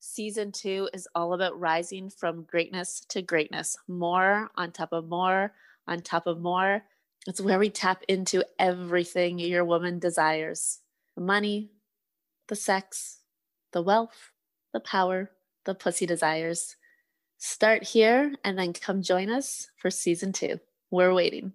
Season 2 is all about rising from greatness to greatness. More on top of more on top of more. It's where we tap into everything your woman desires. The money, the sex, the wealth, the power, the pussy desires. Start here and then come join us for season 2. We're waiting.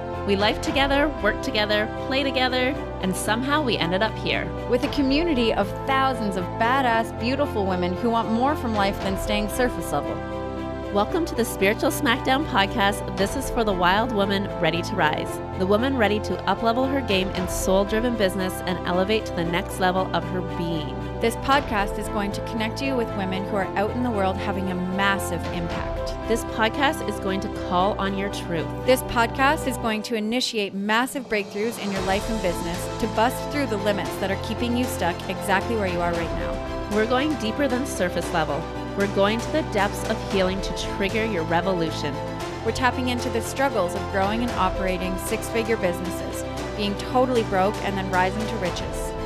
We life together, work together, play together, and somehow we ended up here. With a community of thousands of badass, beautiful women who want more from life than staying surface level. Welcome to the Spiritual Smackdown podcast. This is for the wild woman ready to rise. The woman ready to uplevel her game in soul-driven business and elevate to the next level of her being. This podcast is going to connect you with women who are out in the world having a massive impact. This podcast is going to call on your truth. This podcast is going to initiate massive breakthroughs in your life and business to bust through the limits that are keeping you stuck exactly where you are right now. We're going deeper than surface level. We're going to the depths of healing to trigger your revolution. We're tapping into the struggles of growing and operating six-figure businesses, being totally broke and then rising to riches.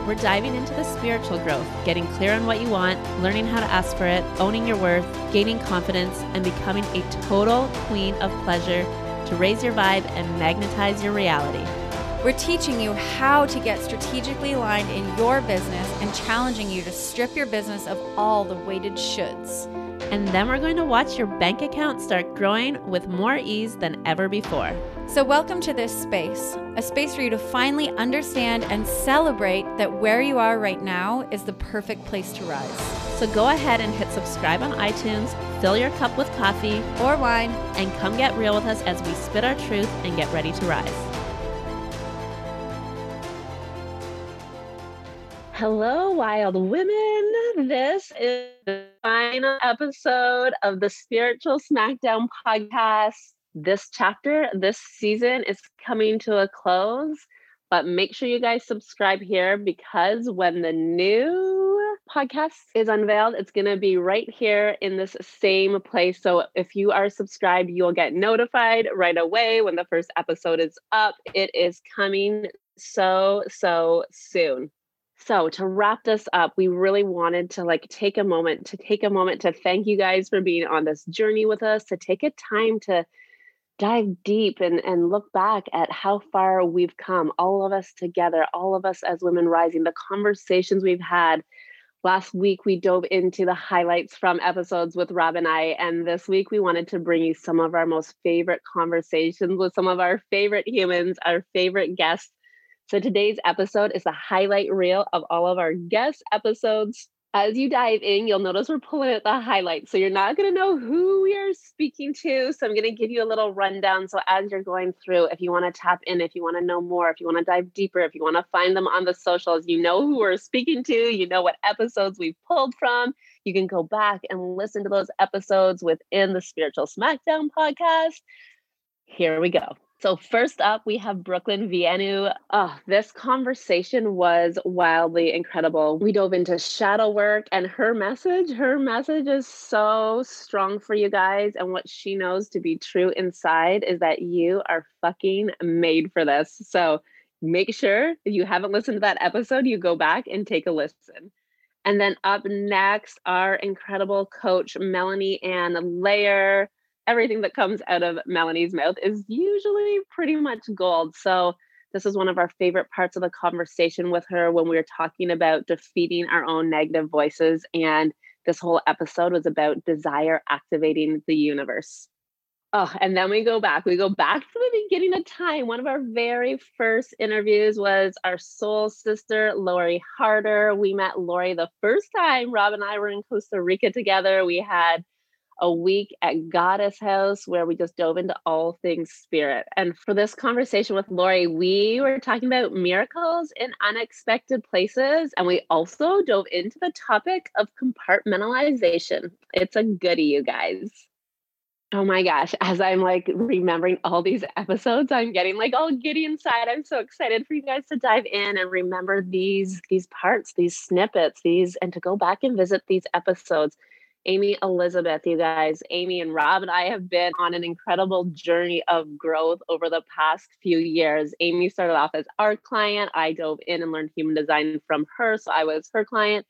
We're diving into the spiritual growth, getting clear on what you want, learning how to ask for it, owning your worth, gaining confidence, and becoming a total queen of pleasure to raise your vibe and magnetize your reality. We're teaching you how to get strategically aligned in your business and challenging you to strip your business of all the weighted shoulds. And then we're going to watch your bank account start growing with more ease than ever before. So welcome to this space, a space for you to finally understand and celebrate that where you are right now is the perfect place to rise. So go ahead and hit subscribe on iTunes, fill your cup with coffee or wine, and come get real with us as we spit our truth and get ready to rise. Hello, wild women. This is the final episode of the Spiritual Smackdown podcast. This chapter, this season is coming to a close, but make sure you guys subscribe here, because when the new podcast is unveiled, it's going to be right here in this same place. So if you are subscribed, you'll get notified right away when the first episode is up. It is coming so soon. So to wrap this up, we really wanted to take a moment to thank you guys for being on this journey with us, to take a time to dive deep and look back at how far we've come, all of us together, all of us as women rising, the conversations we've had. Last week, we dove into the highlights from episodes with Rob and I, and this week we wanted to bring you some of our most favorite conversations with some of our favorite humans, our favorite guests. So today's episode is the highlight reel of all of our guest episodes. As you dive in, you'll notice we're pulling out the highlights. So you're not going to know who we are speaking to. So I'm going to give you a little rundown. So as you're going through, if you want to tap in, if you want to know more, if you want to dive deeper, if you want to find them on the socials, you know who we're speaking to, you know what episodes we've pulled from. You can go back and listen to those episodes within the Spiritual Smackdown podcast. Here we go. So first up, we have Brooklyn Vienneau. Oh, this conversation was wildly incredible. We dove into shadow work, and her message is so strong for you guys. And what she knows to be true inside is that you are fucking made for this. So make sure if you haven't listened to that episode, you go back and take a listen. And then up next, our incredible coach, Melanie Anne Layer. Everything that comes out of Melanie's mouth is usually pretty much gold. So This is one of our favorite parts of the conversation with her when we were talking about defeating our own negative voices. And this whole episode was about desire activating the universe. Oh, and then we go back to the beginning of time. One of our very first interviews was our soul sister, Lori Harder. We met Lori the first time Rob and I were in Costa Rica together. We had a week at Goddess House where we just dove into all things spirit. And for this conversation with Lori, we were talking about miracles in unexpected places. And we also dove into the topic of compartmentalization. It's a goodie, you guys. Oh my gosh, as I'm like remembering all these episodes, I'm getting like all giddy inside. I'm so excited for you guys to dive in and remember these parts, these snippets, these, and to go back and visit these episodes. Amy Elizabeth, you guys, Amy and Rob and I have been on an incredible journey of growth over the past few years. Amy started off as our client. I dove in and learned human design from her, so I was her client.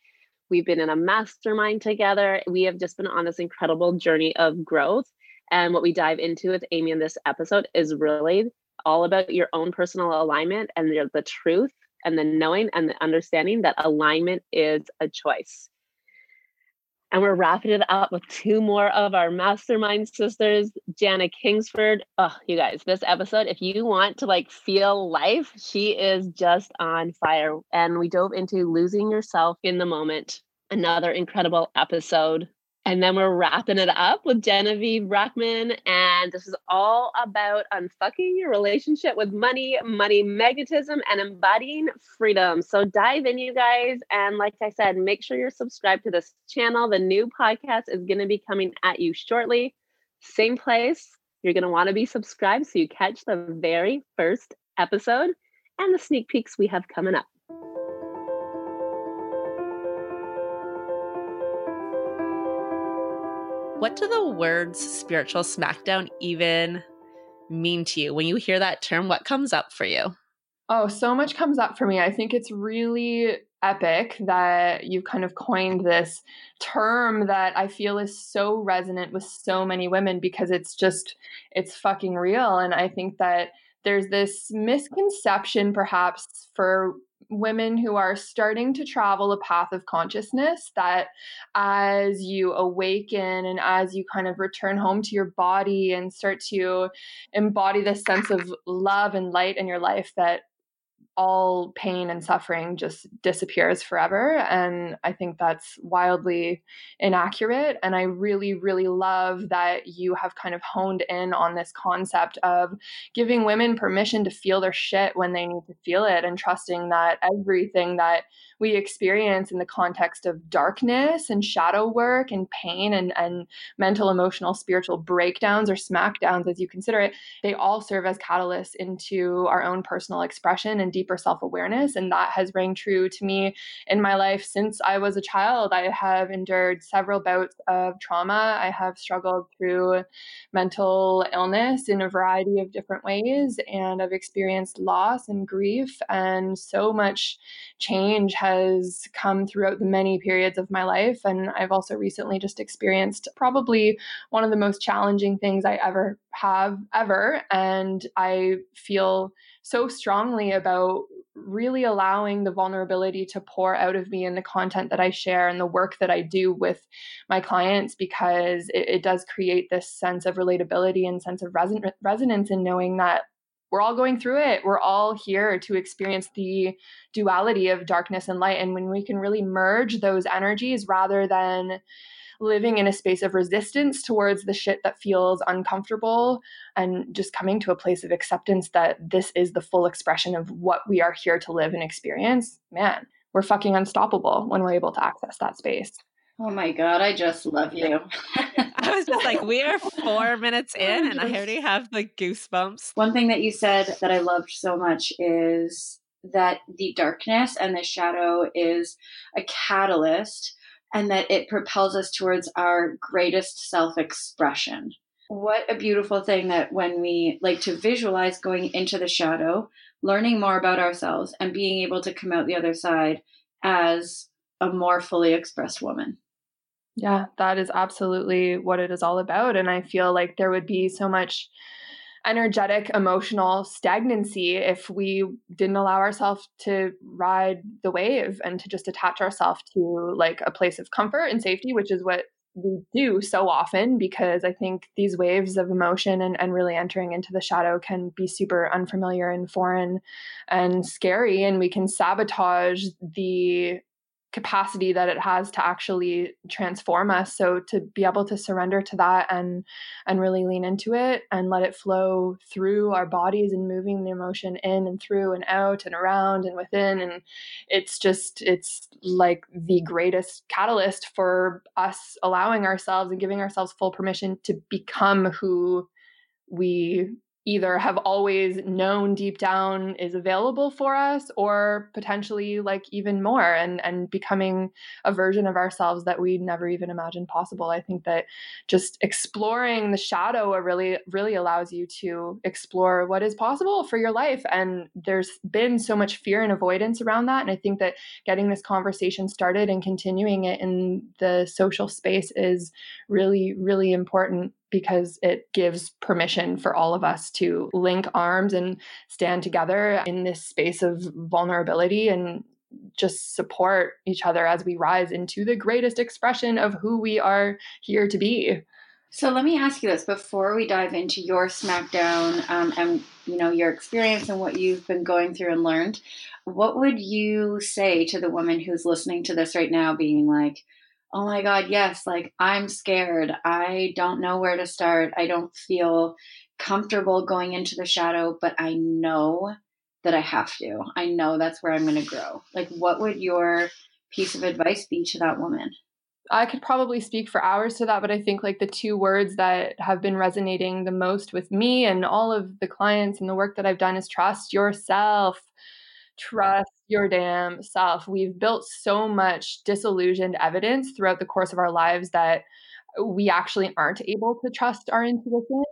We've been in a mastermind together. We have just been on this incredible journey of growth. And what we dive into with Amy in this episode is really all about your own personal alignment and the truth and the knowing and the understanding that alignment is a choice. And we're wrapping it up with two more of our mastermind sisters, Jana Kingsford. Oh, you guys, this episode, if you want to like feel life, she is just on fire. And we dove into losing yourself in the moment. Another incredible episode. And then we're wrapping it up with Genevieve Rackham. And this is all about unfucking your relationship with money, money magnetism, and embodying freedom. So dive in, you guys. And like I said, make sure you're subscribed to this channel. The new podcast is going to be coming at you shortly. Same place. You're going to want to be subscribed so you catch the very first episode and the sneak peeks we have coming up. What do the words spiritual smackdown even mean to you? When you hear that term, what comes up for you? Oh, so much comes up for me. I think it's really epic that you've kind of coined this term that I feel is so resonant with so many women because it's fucking real. And I think that there's this misconception perhaps for women who are starting to travel a path of consciousness that as you awaken and as you kind of return home to your body and start to embody this sense of love and light in your life, that all pain and suffering just disappears forever. And I think that's wildly inaccurate. And I really, really love that you have kind of honed in on this concept of giving women permission to feel their shit when they need to feel it, and trusting that everything that we experience in the context of darkness and shadow work and pain and mental, emotional, spiritual breakdowns or smackdowns, as you consider it, they all serve as catalysts into our own personal expression and deeper self-awareness. And that has rang true to me in my life since I was a child. I have endured several bouts of trauma. I have struggled through mental illness in a variety of different ways. And I've experienced loss and grief, and so much change has come throughout the many periods of my life. And I've also recently just experienced probably one of the most challenging things I ever have ever. And I feel so strongly about really allowing the vulnerability to pour out of me in the content that I share and the work that I do with my clients, because it does create this sense of relatability and sense of resonance in knowing that we're all going through it. We're all here to experience the duality of darkness and light. And when we can really merge those energies rather than living in a space of resistance towards the shit that feels uncomfortable, and just coming to a place of acceptance that this is the full expression of what we are here to live and experience, man, we're fucking unstoppable when we're able to access that space. Oh my God, I just love you. I was just like, we are 4 minutes in and I already have the goosebumps. One thing that you said that I loved so much is that the darkness and the shadow is a catalyst, and that it propels us towards our greatest self-expression. What a beautiful thing that when we like to visualize going into the shadow, learning more about ourselves and being able to come out the other side as a more fully expressed woman. Yeah, that is absolutely what it is all about. And I feel like there would be so much energetic, emotional stagnancy if we didn't allow ourselves to ride the wave and to just attach ourselves to like a place of comfort and safety, which is what we do so often, because I think these waves of emotion and really entering into the shadow can be super unfamiliar and foreign and scary, and we can sabotage the capacity that it has to actually transform us. So to be able to surrender to that and really lean into it and let it flow through our bodies and moving the emotion in and through and out and around and within. And it's like the greatest catalyst for us allowing ourselves and giving ourselves full permission to become who we either have always known deep down is available for us, or potentially like even more, and becoming a version of ourselves that we never even imagined possible. I think that just exploring the shadow really, really allows you to explore what is possible for your life. And there's been so much fear and avoidance around that. And I think that getting this conversation started and continuing it in the social space is really, really important, because it gives permission for all of us to link arms and stand together in this space of vulnerability and just support each other as we rise into the greatest expression of who we are here to be. So let me ask you this before we dive into your Smackdown and your experience and what you've been going through and learned. What would you say to the woman who's listening to this right now being like, oh my God, yes, like I'm scared. I don't know where to start. I don't feel comfortable going into the shadow, but I know that I have to. I know that's where I'm going to grow. Like, what would your piece of advice be to that woman? I could probably speak for hours to that, but I think like the two words that have been resonating the most with me and all of the clients and the work that I've done is trust yourself. Trust your damn self. We've built so much disillusioned evidence throughout the course of our lives that we actually aren't able to trust our intuition.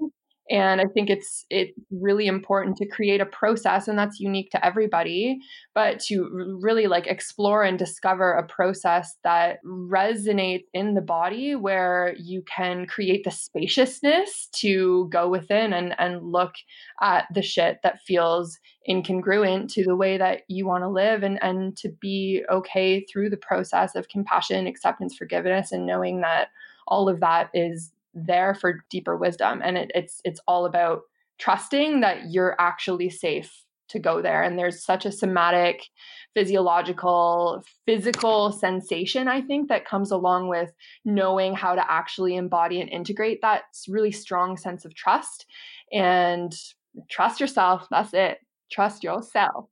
And I think it's really important to create a process, and that's unique to everybody, but to really like explore and discover a process that resonates in the body where you can create the spaciousness to go within and look at the shit that feels incongruent to the way that you want to live, and to be okay through the process of compassion, acceptance, forgiveness, and knowing that all of that is there for deeper wisdom. And it's all about trusting that you're actually safe to go there. And there's such a somatic, physiological, physical sensation, I think, that comes along with knowing how to actually embody and integrate that really strong sense of trust. And trust yourself. That's it. Trust yourself.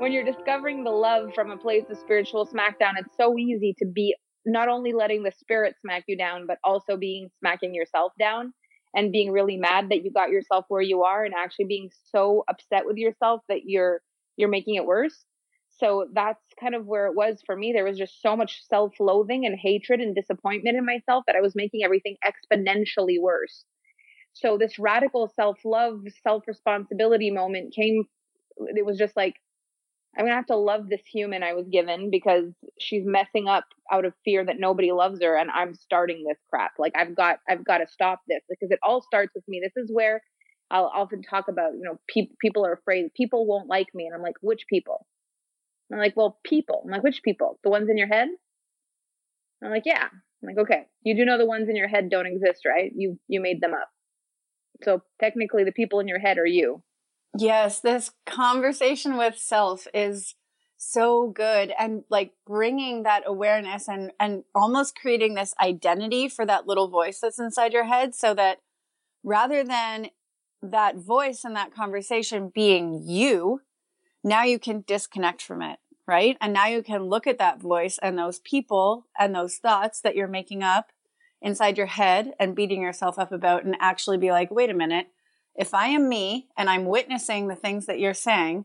When you're discovering the love from a place of spiritual smackdown, it's so easy to be not only letting the spirit smack you down, but also smacking yourself down and being really mad that you got yourself where you are, and actually being so upset with yourself that you're making it worse. So that's kind of where it was for me. There was just so much self-loathing and hatred and disappointment in myself that I was making everything exponentially worse. So this radical self-love, self-responsibility moment came. It was just like, I'm going to have to love this human I was given because she's messing up out of fear that nobody loves her. And I'm starting this crap. Like I've got to stop this, because it all starts with me. This is where I'll often talk about, people are afraid people won't like me. And I'm like, which people? And I'm like, well, people. I'm like, which people? The ones in your head? And I'm like, yeah. I'm like, okay, you do know the ones in your head don't exist, right? You made them up. So technically the people in your head are you. Yes, this conversation with self is so good. And like bringing that awareness and almost creating this identity for that little voice that's inside your head, so that rather than that voice and that conversation being you, now you can disconnect from it, right? And now you can look at that voice and those people and those thoughts that you're making up inside your head and beating yourself up about, and actually be like, wait a minute. If I am me and I'm witnessing the things that you're saying,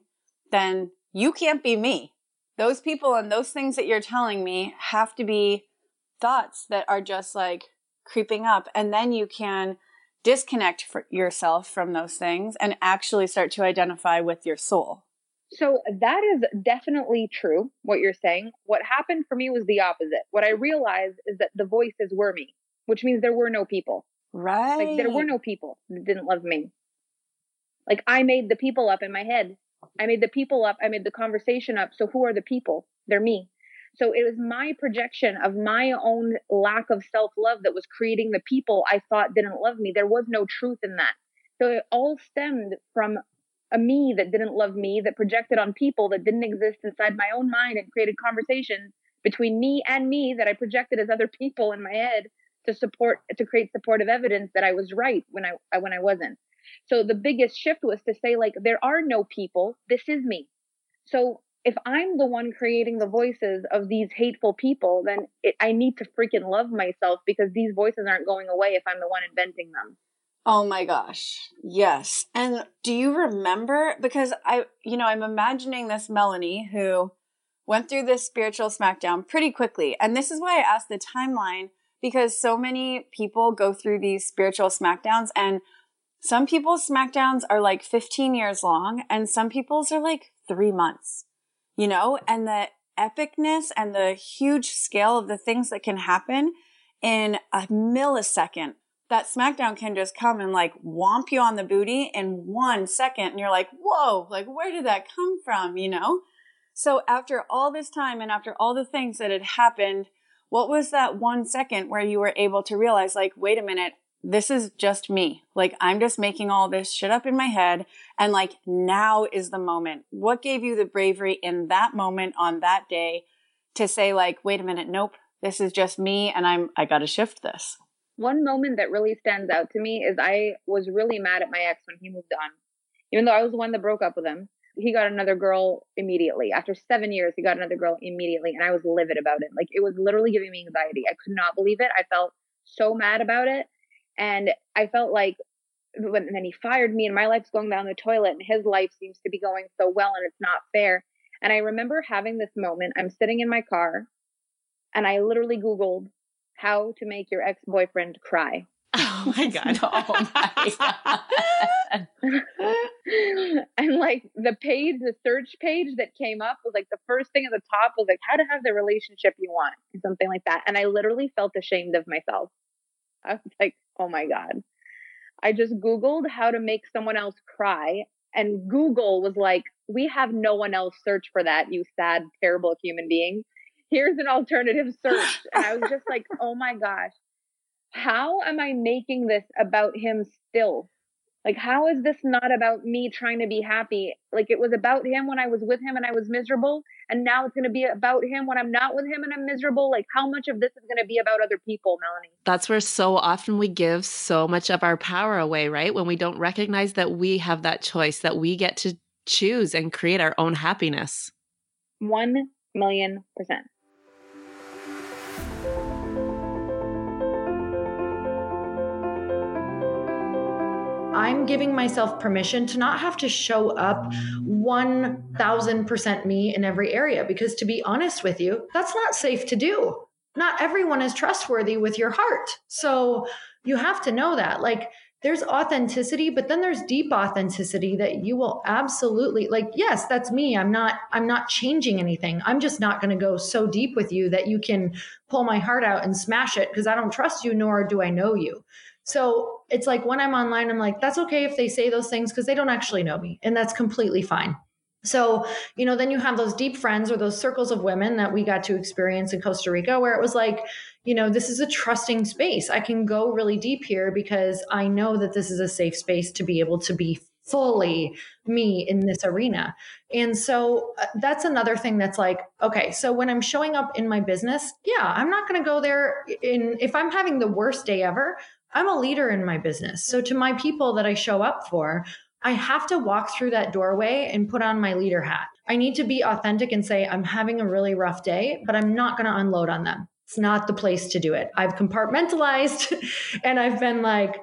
then you can't be me. Those people and those things that you're telling me have to be thoughts that are just like creeping up. And then you can disconnect yourself from those things and actually start to identify with your soul. So that is definitely true, what you're saying. What happened for me was the opposite. What I realized is that the voices were me, which means there were no people. Right. Like there were no people that didn't love me. Like I made the people up in my head. I made the people up. I made the conversation up. So who are the people? They're me. So it was my projection of my own lack of self-love that was creating the people I thought didn't love me. There was no truth in that. So it all stemmed from a me that didn't love me, that projected on people that didn't exist inside my own mind and created conversations between me and me that I projected as other people in my head to create supportive evidence that I was right when I wasn't. So the biggest shift was to say, like, there are no people. This is me. So if I'm the one creating the voices of these hateful people, then I need to freaking love myself, because these voices aren't going away if I'm the one inventing them. Oh my gosh. Yes. And do you remember, because I'm imagining this Melanie who went through this spiritual smackdown pretty quickly. And this is why I asked the timeline, because so many people go through these spiritual smackdowns, and some people's smackdowns are like 15 years long, and some people's are like 3 months, and the epicness and the huge scale of the things that can happen in a millisecond, that smackdown can just come and like whomp you on the booty in 1 second. And you're like, whoa, like where did that come from? So after all this time and after all the things that had happened, what was that 1 second where you were able to realize, like, wait a minute, this is just me. Like, I'm just making all this shit up in my head. And like, now is the moment. What gave you the bravery in that moment on that day to say, like, wait a minute, nope, this is just me. And I got to shift this. One moment that really stands out to me is I was really mad at my ex when he moved on. Even though I was the one that broke up with him, he got another girl immediately. After 7 years, he got another girl immediately. And I was livid about it. Like, it was literally giving me anxiety. I could not believe it. I felt so mad about it. And I felt like, and then he fired me and my life's going down the toilet and his life seems to be going so well and it's not fair. And I remember having this moment. I'm sitting in my car and I literally Googled how to make your ex-boyfriend cry. Oh my God. Oh my God. And like the search page that came up was like the first thing at the top was like how to have the relationship you want or something like that. And I literally felt ashamed of myself. I was like, oh my God. I just Googled how to make someone else cry. And Google was like, we have no one else search for that, you sad, terrible human being. Here's an alternative search. And I was just like, oh my gosh, how am I making this about him still? Like, how is this not about me trying to be happy? Like, it was about him when I was with him and I was miserable. And now it's going to be about him when I'm not with him and I'm miserable. Like, how much of this is going to be about other people, Melanie? That's where so often we give so much of our power away, right? When we don't recognize that we have that choice, that we get to choose and create our own happiness. 1,000,000%. I'm giving myself permission to not have to show up 1,000% me in every area, because to be honest with you, that's not safe to do. Not everyone is trustworthy with your heart. So you have to know that. Like, there's authenticity, but then there's deep authenticity that you will absolutely, like, yes, that's me. I'm not changing anything. I'm just not going to go so deep with you that you can pull my heart out and smash it, because I don't trust you, nor do I know you. So it's like when I'm online, I'm like, that's okay if they say those things because they don't actually know me. And that's completely fine. So, then you have those deep friends or those circles of women that we got to experience in Costa Rica, where it was like, this is a trusting space. I can go really deep here because I know that this is a safe space to be able to be fully me in this arena. And so that's another thing that's like, okay, so when I'm showing up in my business, yeah, I'm not going to go there if I'm having the worst day ever. I'm a leader in my business. So to my people that I show up for, I have to walk through that doorway and put on my leader hat. I need to be authentic and say, I'm having a really rough day, but I'm not going to unload on them. It's not the place to do it. I've compartmentalized and I've been like,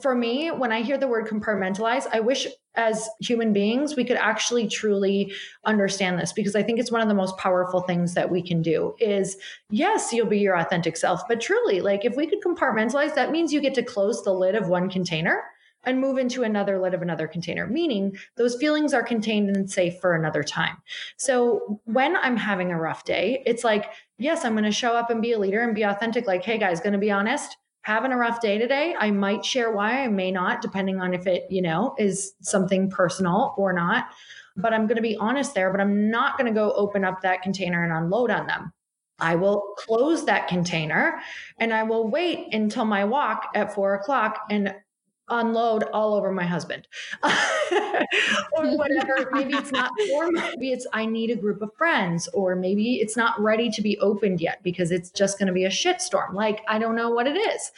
for me, when I hear the word compartmentalize, I wish as human beings, we could actually truly understand this, because I think it's one of the most powerful things that we can do is, yes, you'll be your authentic self, but truly, like if we could compartmentalize, that means you get to close the lid of one container and move into another lid of another container, meaning those feelings are contained and safe for another time. So when I'm having a rough day, it's like, yes, I'm going to show up and be a leader and be authentic. Like, hey guys, going to be honest, having a rough day today. I might share why, I may not, depending on if it, you know, is something personal or not, but I'm going to be honest there, but I'm not going to go open up that container and unload on them. I will close that container and I will wait until my walk at 4 o'clock and unload all over my husband or whatever. Maybe it's not for me. Maybe it's, I need a group of friends, or maybe it's not ready to be opened yet because it's just going to be a shitstorm. Like, I don't know what it is.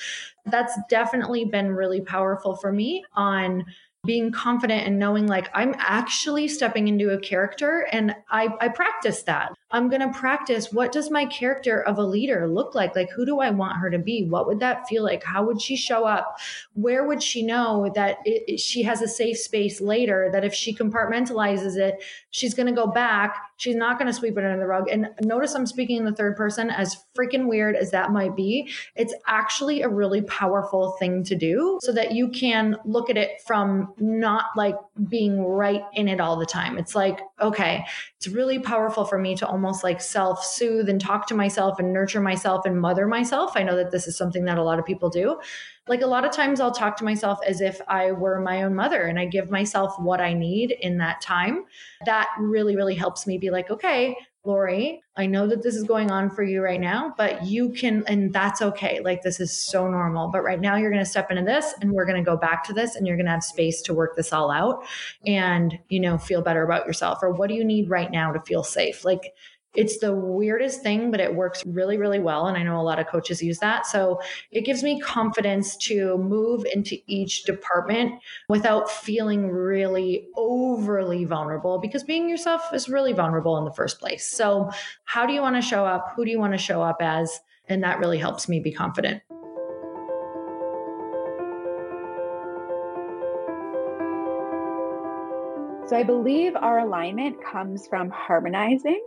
That's definitely been really powerful for me on being confident and knowing, like, I'm actually stepping into a character, and I practice that. I'm going to practice, what does my character of a leader look like? Like, who do I want her to be? What would that feel like? How would she show up? Where would she know that she has a safe space later, that if she compartmentalizes it, she's going to go back. She's not going to sweep it under the rug. And notice I'm speaking in the third person, as freaking weird as that might be. It's actually a really powerful thing to do so that you can look at it from not like being right in it all the time. It's like, okay, it's really powerful for me to almost like self-soothe and talk to myself and nurture myself and mother myself. I know that this is something that a lot of people do. Like, a lot of times I'll talk to myself as if I were my own mother, and I give myself what I need in that time. That really, really helps me be like, okay, Lori, I know that this is going on for you right now, but you can, and that's okay. Like, this is so normal, but right now you're going to step into this and we're going to go back to this and you're going to have space to work this all out and, you know, feel better about yourself, or what do you need right now to feel safe? Like, it's the weirdest thing, but it works really, really well. And I know a lot of coaches use that. So it gives me confidence to move into each department without feeling really overly vulnerable, because being yourself is really vulnerable in the first place. So how do you want to show up? Who do you want to show up as? And that really helps me be confident. So I believe our alignment comes from harmonizing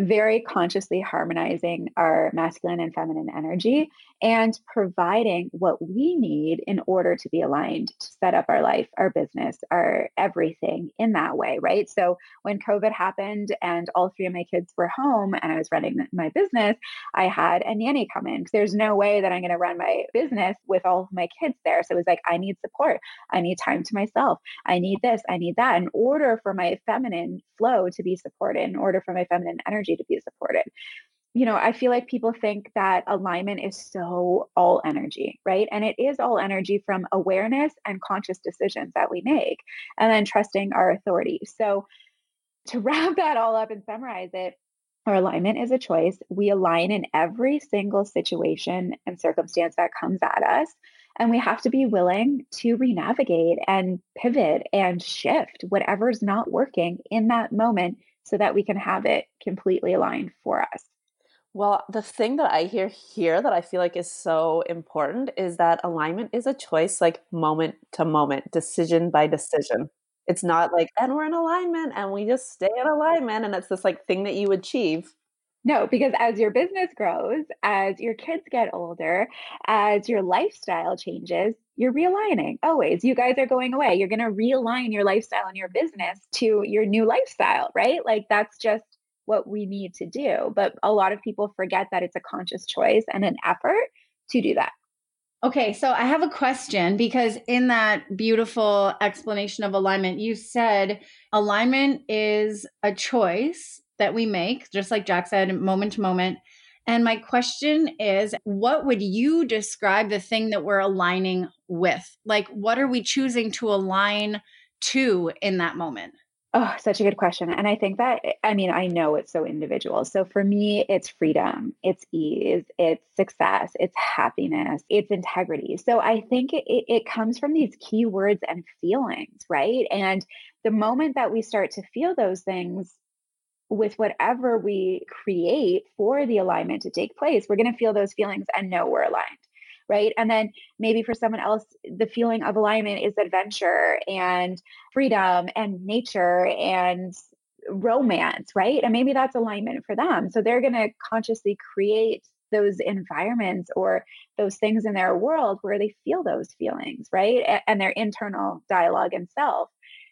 very consciously harmonizing our masculine and feminine energy and providing what we need in order to be aligned to set up our life, our business, our everything in that way, right? So when COVID happened and all three of my kids were home and I was running my business, I had a nanny come in. There's no way that I'm going to run my business with all of my kids there. So it was like, I need support. I need time to myself. I need this. I need that in order for my feminine flow to be supported, in order for my feminine energy to be supported. You know, I feel like people think that alignment is so all energy, right? And it is all energy from awareness and conscious decisions that we make, and then trusting our authority. So to wrap that all up and summarize it, our alignment is a choice. We align in every single situation and circumstance that comes at us. And we have to be willing to renavigate and pivot and shift whatever's not working in that moment so that we can have it completely aligned for us. Well, the thing that I hear here that I feel like is so important is that alignment is a choice, like moment to moment, decision by decision. It's not like, and we're in alignment and we just stay in alignment and it's this like thing that you achieve. No, because as your business grows, as your kids get older, as your lifestyle changes, you're realigning always. You guys are going away. You're going to realign your lifestyle and your business to your new lifestyle, right? Like, that's just what we need to do. But a lot of people forget that it's a conscious choice and an effort to do that. Okay, so I have a question, because in that beautiful explanation of alignment, you said alignment is a choice that we make, just like Jack said, moment to moment. And my question is, what would you describe the thing that we're aligning with? Like, what are we choosing to align to in that moment? Oh, such a good question. And I think that, I mean, I know it's so individual. So for me, it's freedom, it's ease, it's success, it's happiness, it's integrity. So I think it comes from these key words and feelings, right? And the moment that we start to feel those things, with whatever we create for the alignment to take place, we're going to feel those feelings and know we're aligned, right? And then maybe for someone else, the feeling of alignment is adventure and freedom and nature and romance, right? And maybe that's alignment for them. So they're going to consciously create those environments or those things in their world where they feel those feelings, right? And their internal dialogue and self.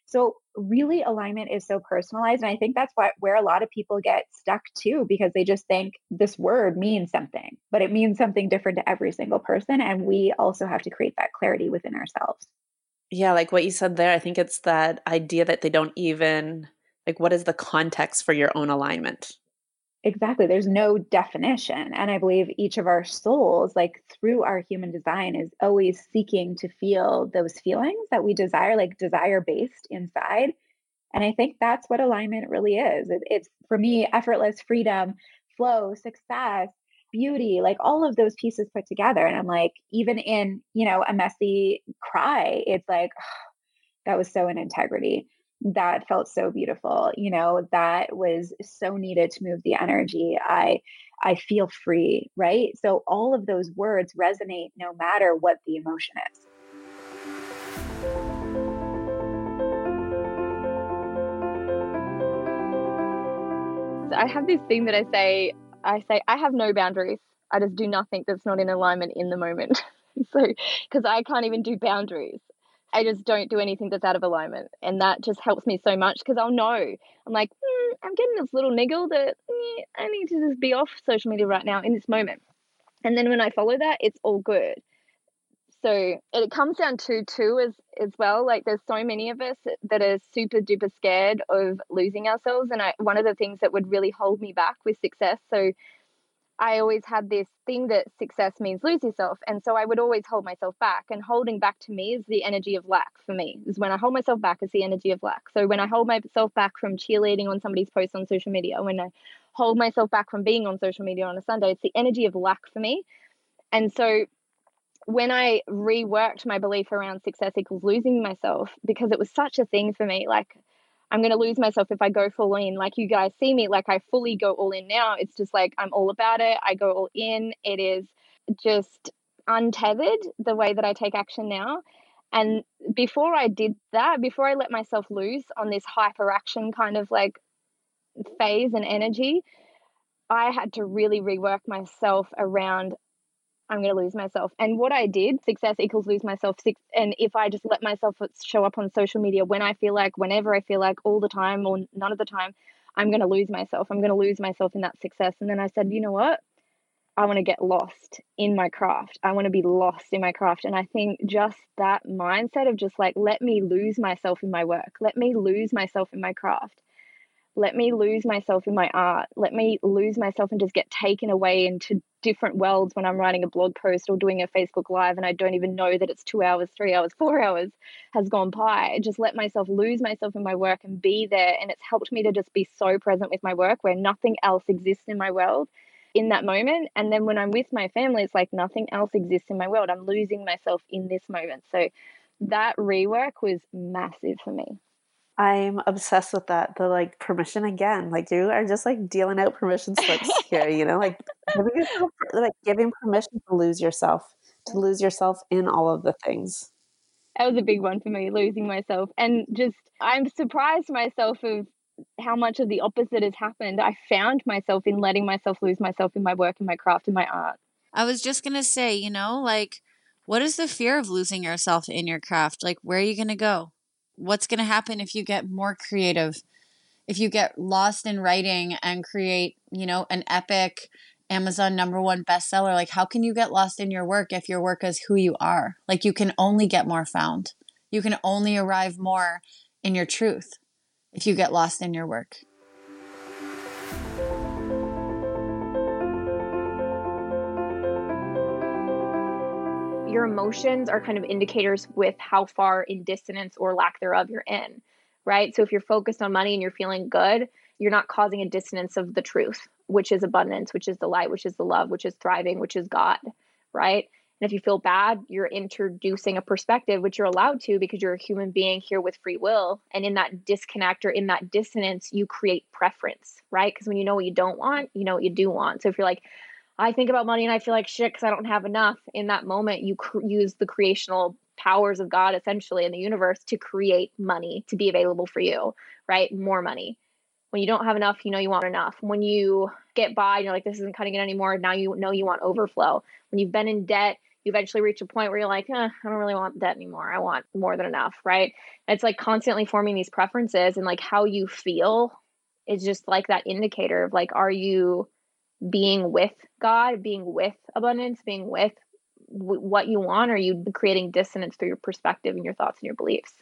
So really alignment is so personalized. And I think that's where a lot of people get stuck too, because they just think this word means something, but it means something different to every single person. And we also have to create that clarity within ourselves. Yeah. Like what you said there, I think it's that idea that they don't even, like, what is the context for your own alignment? Exactly. There's no definition. And I believe each of our souls, like through our human design, is always seeking to feel those feelings that we desire, like desire based inside. And I think that's what alignment really is. It's for me, effortless freedom, flow, success, beauty, like all of those pieces put together. And I'm like, even in, a messy cry, it's like, oh, that was so in integrity. That felt so beautiful. That was so needed to move the energy. I feel free, right? So all of those words resonate no matter what the emotion is. I have this thing that I say, I have no boundaries. I just do nothing that's not in alignment in the moment. So, because I can't even do boundaries. I just don't do anything that's out of alignment. And that just helps me so much because I'll know. I'm like, I'm getting this little niggle that I need to just be off social media right now in this moment. And then when I follow that, it's all good. So it comes down to too as well. Like there's so many of us that are super duper scared of losing ourselves. And one of the things that would really hold me back was success. So I always had this thing that success means lose yourself. And so I would always hold myself back, and holding back to me is the energy of lack for me. Is when I hold myself back, it's the energy of lack. So when I hold myself back from cheerleading on somebody's post on social media, when I hold myself back from being on social media on a Sunday, it's the energy of lack for me. And so when I reworked my belief around success equals losing myself, because it was such a thing for me, like I'm going to lose myself if I go full in. Like you guys see me, like I fully go all in now. It's just like, I'm all about it. I go all in. It is just untethered the way that I take action now. And before I did that, before I let myself loose on this hyperaction kind of like phase and energy, I had to really rework myself around I'm going to lose myself. And what I did, success equals lose myself. And if I just let myself show up on social media when I feel like, whenever I feel like, all the time or none of the time, I'm going to lose myself. I'm going to lose myself in that success. And then I said, you know what? I want to get lost in my craft. I want to be lost in my craft. And I think just that mindset of just like, let me lose myself in my work. Let me lose myself in my craft. Let me lose myself in my art. Let me lose myself and just get taken away into different worlds when I'm writing a blog post or doing a Facebook Live and I don't even know that it's 2 hours, 3 hours, 4 hours has gone by. I just let myself lose myself in my work and be there. And it's helped me to just be so present with my work where nothing else exists in my world in that moment. And then when I'm with my family, it's like nothing else exists in my world. I'm losing myself in this moment. So that rework was massive for me. I'm obsessed with that. The like permission again, like you are just like dealing out permission slips here, like giving permission to lose yourself, in all of the things. That was a big one for me, losing myself. And just, I'm surprised myself of how much of the opposite has happened. I found myself in letting myself lose myself in my work, in my craft, in my art. I was just going to say, what is the fear of losing yourself in your craft? Like, where are you going to go? What's going to happen if you get more creative, if you get lost in writing and create, an epic Amazon #1 bestseller? Like, how can you get lost in your work if your work is who you are? Like, you can only get more found. You can only arrive more in your truth if you get lost in your work. Your emotions are kind of indicators with how far in dissonance or lack thereof you're in, right? So if you're focused on money and you're feeling good, you're not causing a dissonance of the truth, which is abundance, which is the light, which is the love, which is thriving, which is God, right? And if you feel bad, you're introducing a perspective, which you're allowed to because you're a human being here with free will. And in that disconnect or in that dissonance, you create preference, right? Because when you know what you don't want, you know what you do want. So if you're like, I think about money and I feel like shit because I don't have enough. In that moment, you use the creational powers of God, essentially, in the universe to create money to be available for you, right? More money. When you don't have enough, you know you want enough. When you get by, you're like, this isn't cutting it anymore. Now you know you want overflow. When you've been in debt, you eventually reach a point where you're like, I don't really want debt anymore. I want more than enough, right? And it's like constantly forming these preferences, and like how you feel is just like that indicator of like, are you being with God, being with abundance, being with what you want, or are you creating dissonance through your perspective and your thoughts and your beliefs?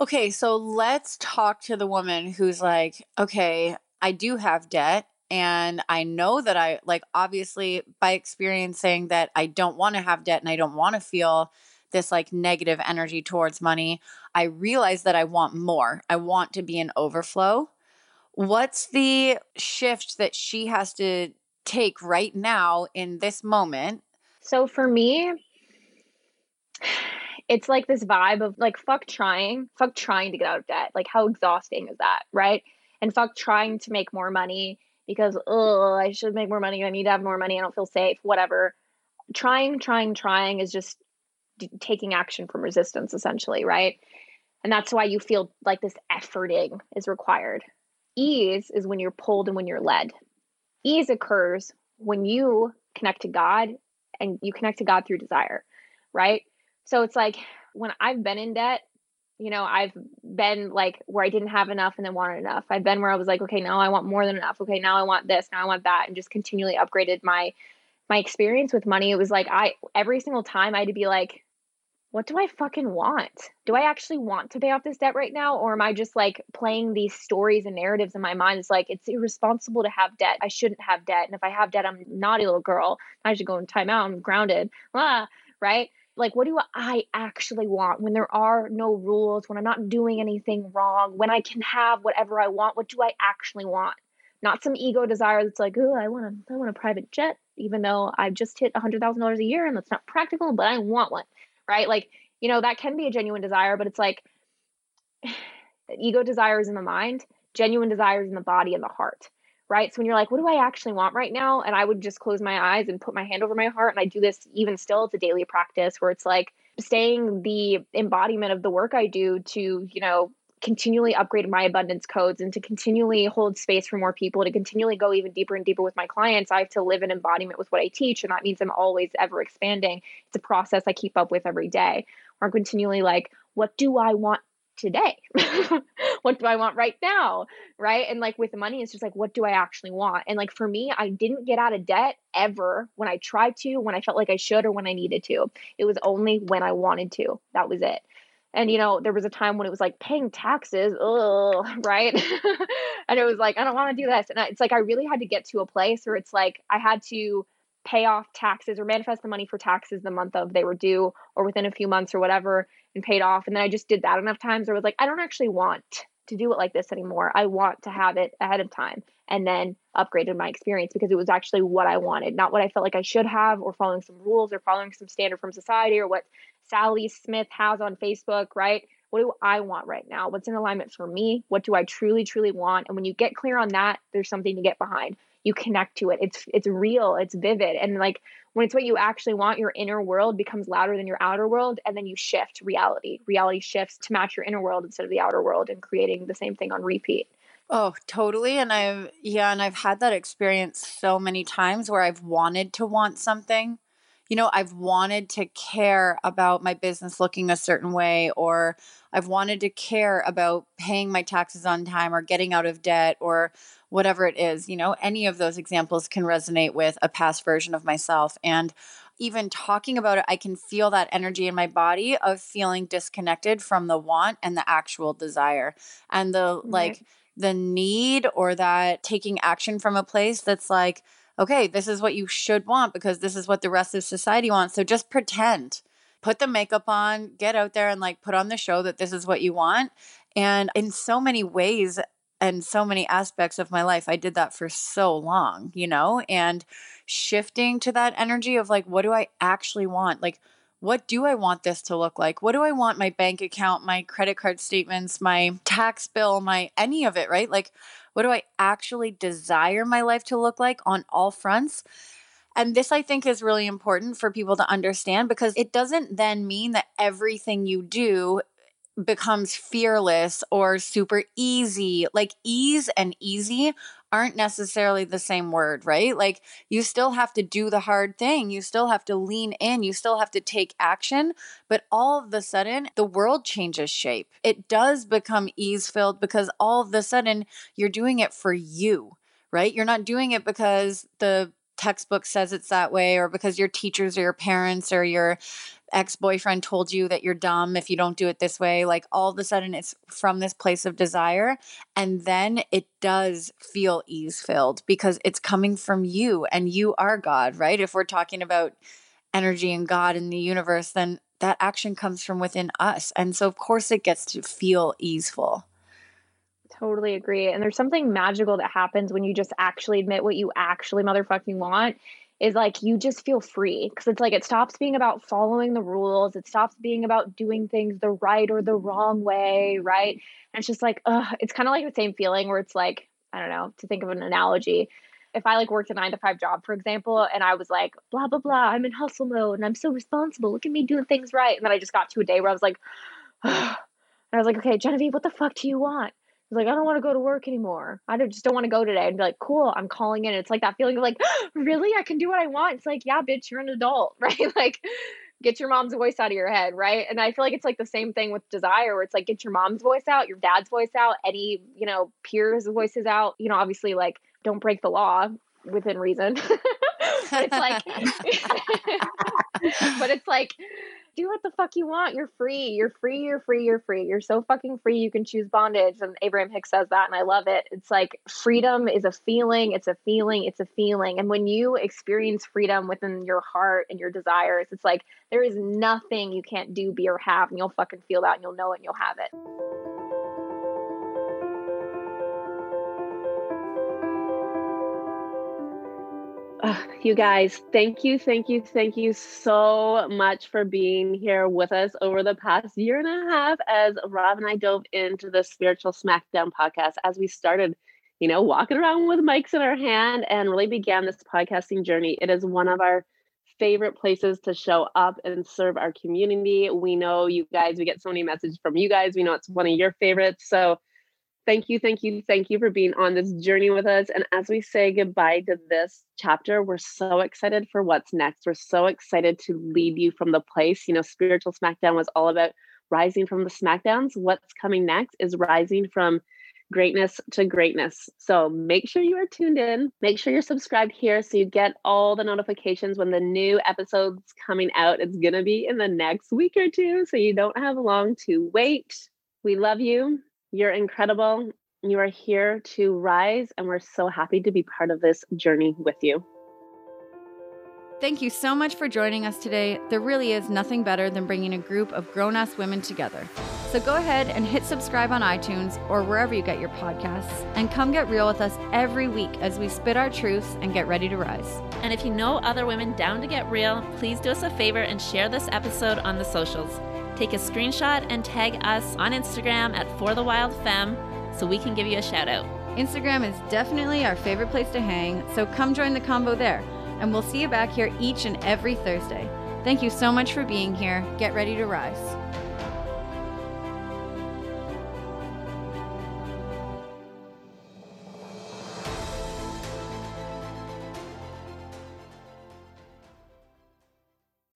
Okay, so let's talk to the woman who's like, okay, I do have debt, and I know that I, like, obviously by experiencing that I don't want to have debt and I don't want to feel this like negative energy towards money, I realize that I want more. I want to be in overflow. What's the shift that she has to take right now in this moment? So for me, it's like this vibe of like, fuck trying to get out of debt. Like, how exhausting is that, right? And fuck trying to make more money because, I should make more money. I need to have more money. I don't feel safe, whatever. Trying is just taking action from resistance, essentially, right? And that's why you feel like this efforting is required. Ease is when you're pulled and when you're led. Ease occurs when you connect to God, and you connect to God through desire, right? So it's like when I've been in debt, you know, I've been like where I didn't have enough and then wanted enough. I've been where I was like, okay, now I want more than enough. Okay, now I want this, now I want that, and just continually upgraded my experience with money. It was like every single time I had to be like, what do I fucking want? Do I actually want to pay off this debt right now? Or am I just like playing these stories and narratives in my mind? It's like, it's irresponsible to have debt. I shouldn't have debt. And if I have debt, I'm a naughty little girl. I should go in time out. I'm grounded. Right? Like, what do I actually want when there are no rules, when I'm not doing anything wrong, when I can have whatever I want? What do I actually want? Not some ego desire that's like, oh, I want a private jet, even though I just hit $100,000 a year and that's not practical, but I want one, right? Like, you know, that can be a genuine desire, but it's like ego desires in the mind, genuine desires in the body and the heart, right? So when you're like, what do I actually want right now? And I would just close my eyes and put my hand over my heart. And I do this even still. It's a daily practice where it's like staying the embodiment of the work I do to, you know, continually upgrade my abundance codes and to continually hold space for more people, to continually go even deeper and deeper with my clients. I have to live in embodiment with what I teach. And that means I'm always ever expanding. It's a process I keep up with every day. I'm continually like, what do I want today? What do I want right now? Right. And like with money, it's just like, what do I actually want? And like, for me, I didn't get out of debt ever when I tried to, when I felt like I should, or when I needed to. It was only when I wanted to. That was it. And, you know, there was a time when it was like paying taxes, right? And it was like, I don't want to do this. And it's like, I really had to get to a place where it's like, I had to pay off taxes or manifest the money for taxes the month of they were due or within a few months or whatever, and paid off. And then I just did that enough times where I was like, I don't actually want to do it like this anymore. I want to have it ahead of time, and then upgraded my experience because it was actually what I wanted, not what I felt like I should have, or following some rules or following some standard from society or what Sally Smith has on Facebook, right? What do I want right now? What's in alignment for me? What do I truly, truly want? And when you get clear on that, there's something to get behind. You connect to it. It's real. It's vivid. And like when it's what you actually want, your inner world becomes louder than your outer world. And then you shift reality. Reality shifts to match your inner world instead of the outer world, and creating the same thing on repeat. Oh, totally. And I've had that experience so many times where I've wanted to want something. You know, I've wanted to care about my business looking a certain way, or I've wanted to care about paying my taxes on time or getting out of debt or whatever it is. You know, any of those examples can resonate with a past version of myself. And even talking about it, I can feel that energy in my body of feeling disconnected from the want and the actual desire and the mm-hmm. like the need, or that taking action from a place that's like, okay, this is what you should want because this is what the rest of society wants. So just pretend, put the makeup on, get out there and like put on the show that this is what you want. And in so many ways and so many aspects of my life, I did that for so long, you know, and shifting to that energy of like, what do I actually want? Like, what do I want this to look like? What do I want my bank account, my credit card statements, my tax bill, my any of it, right? Like, what do I actually desire my life to look like on all fronts? And this, I think, is really important for people to understand, because it doesn't then mean that everything you do becomes fearless or super easy. Like ease and easy aren't necessarily the same word, right? Like you still have to do the hard thing. You still have to lean in. You still have to take action. But all of a sudden, the world changes shape. It does become ease-filled because all of a sudden, you're doing it for you, right? You're not doing it because the textbook says it's that way or because your teachers or your parents or your ex-boyfriend told you that you're dumb if you don't do it this way. Like all of a sudden it's from this place of desire. And then it does feel ease-filled because it's coming from you and you are God, right? If we're talking about energy and God and the universe, then that action comes from within us. And so of course it gets to feel easeful. Totally agree. And there's something magical that happens when you just actually admit what you actually motherfucking want is like, you just feel free. Cause it's like, it stops being about following the rules. It stops being about doing things the right or the wrong way. Right. And it's just like, it's kind of like the same feeling where it's like, I don't know, to think of an analogy. If I like worked a 9-to-5 job, for example, and I was like, blah, blah, blah, I'm in hustle mode and I'm so responsible. Look at me doing things right. And then I just got to a day where I was like, and I was like, okay, Genevieve, what the fuck do you want? I was like, I don't want to go to work anymore. I just don't want to go today. And be like, cool, I'm calling in. It's like that feeling of like, really? I can do what I want. It's like, yeah, bitch, you're an adult, right? Like, get your mom's voice out of your head, right? And I feel like it's like the same thing with desire where it's like, get your mom's voice out, your dad's voice out, any, you know, peers' voices out. You know, obviously, like, don't break the law within reason. But it's like, but it's like, do what the fuck you want. You're free. You're free. You're free. You're free. You're so fucking free. You can choose bondage. And Abraham Hicks says that. And I love it. It's like freedom is a feeling. It's a feeling. It's a feeling. And when you experience freedom within your heart and your desires, it's like there is nothing you can't do, be, or have. And you'll fucking feel that and you'll know it and you'll have it. You guys, thank you so much for being here with us over the past year and a half as Rob and I dove into the Spiritual Smackdown podcast as we started, you know, walking around with mics in our hand and really began this podcasting journey. It is one of our favorite places to show up and serve our community. We know you guys, we get so many messages from you guys. We know it's one of your favorites. So Thank you for being on this journey with us. And as we say goodbye to this chapter, we're so excited for what's next. We're so excited to lead you from the place. You know, Spiritual Smackdown was all about rising from the smackdowns. What's coming next is rising from greatness to greatness. So make sure you are tuned in. Make sure you're subscribed here so you get all the notifications when the new episode's coming out. It's going to be in the next week or two, so you don't have long to wait. We love you. You're incredible. You are here to rise, and we're so happy to be part of this journey with you. Thank you so much for joining us today. There really is nothing better than bringing a group of grown-ass women together. So go ahead and hit subscribe on iTunes or wherever you get your podcasts, and come get real with us every week as we spit our truths and get ready to rise. And if you know other women down to get real, please do us a favor and share this episode on the socials. Take a screenshot and tag us on Instagram at forthewildfemme so we can give you a shout out. Instagram is definitely our favorite place to hang, so come join the combo there. And we'll see you back here each and every Thursday. Thank you so much for being here. Get ready to rise.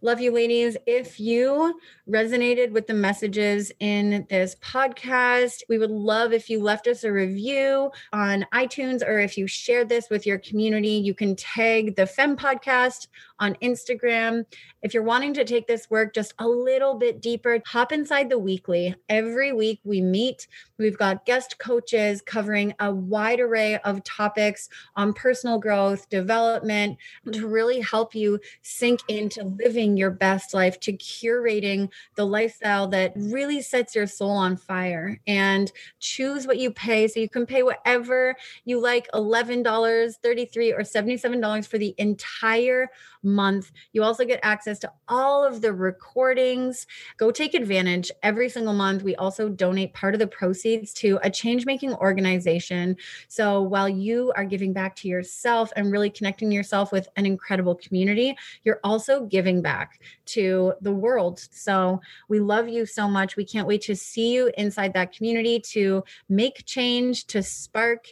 Love you, ladies. If you resonated with the messages in this podcast, we would love if you left us a review on iTunes, or if you shared this with your community. You can tag the Femme Podcast on Instagram. If you're wanting to take this work just a little bit deeper, hop inside the weekly. Every week we meet. We've got guest coaches covering a wide array of topics on personal growth, development, to really help you sink into living your best life, to curating the lifestyle that really sets your soul on fire. And choose what you pay. So you can pay whatever you like, $11, $33, or $77 for the entire month. You also get access to all of the recordings. Go take advantage. Every single month, we also donate part of the proceeds to a change-making organization. So while you are giving back to yourself and really connecting yourself with an incredible community, you're also giving back. back to the world. So we love you so much. We can't wait to see you inside that community, to make change, to spark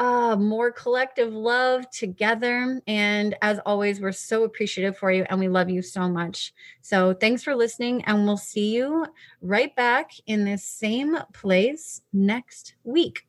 more collective love together. And as always, we're so appreciative for you and we love you so much. So thanks for listening, and we'll see you right back in this same place next week.